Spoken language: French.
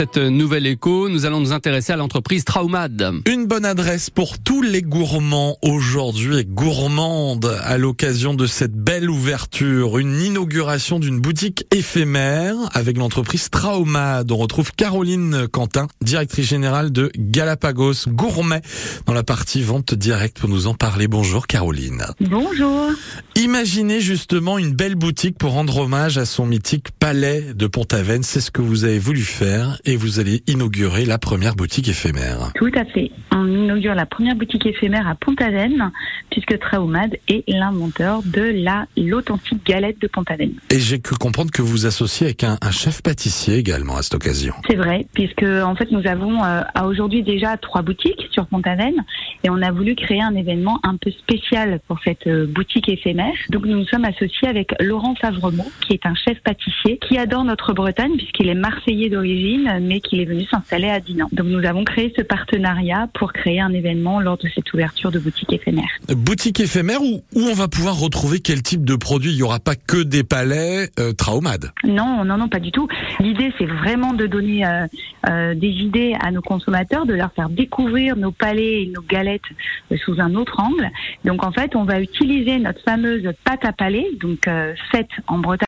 Cette nouvelle écho, nous allons nous intéresser à l'entreprise Traou Mad. Une bonne adresse pour tous les gourmands aujourd'hui et gourmandes à l'occasion de cette belle ouverture. Une inauguration d'une boutique éphémère avec l'entreprise Traou Mad. On retrouve Caroline Quentin, directrice générale de Galapagos Gourmet, dans la partie vente directe pour nous en parler. Bonjour Caroline. Bonjour. Imaginez justement une belle boutique pour rendre hommage à son mythique palais de Pont-Aven. C'est ce que vous avez voulu faire. Et vous allez inaugurer la première boutique éphémère. Tout à fait. On inaugure la première boutique éphémère à Pont-Aven, puisque Traou Mad est l'inventeur de l'authentique galette de Pont-Aven. Et j'ai cru comprendre que vous associez avec un chef pâtissier également à cette occasion. C'est vrai, puisque en fait nous avons à aujourd'hui déjà 3 boutiques sur Pont-Aven, et on a voulu créer un événement un peu spécial pour cette boutique éphémère. Donc nous nous sommes associés avec Laurent Favremaud, qui est un chef pâtissier qui adore notre Bretagne, puisqu'il est marseillais d'origine, mais qu'il est venu s'installer à Dinan. Donc nous avons créé ce partenariat pour créer un événement lors de cette ouverture de boutique éphémère. Boutique éphémère où on va pouvoir retrouver quel type de produits? Il n'y aura pas que des palais Traou Mad. Non, pas du tout. L'idée, c'est vraiment de donner des idées à nos consommateurs, de leur faire découvrir nos palais et nos galettes sous un autre angle. Donc en fait, on va utiliser notre fameuse pâte à palais, donc faite en Bretagne.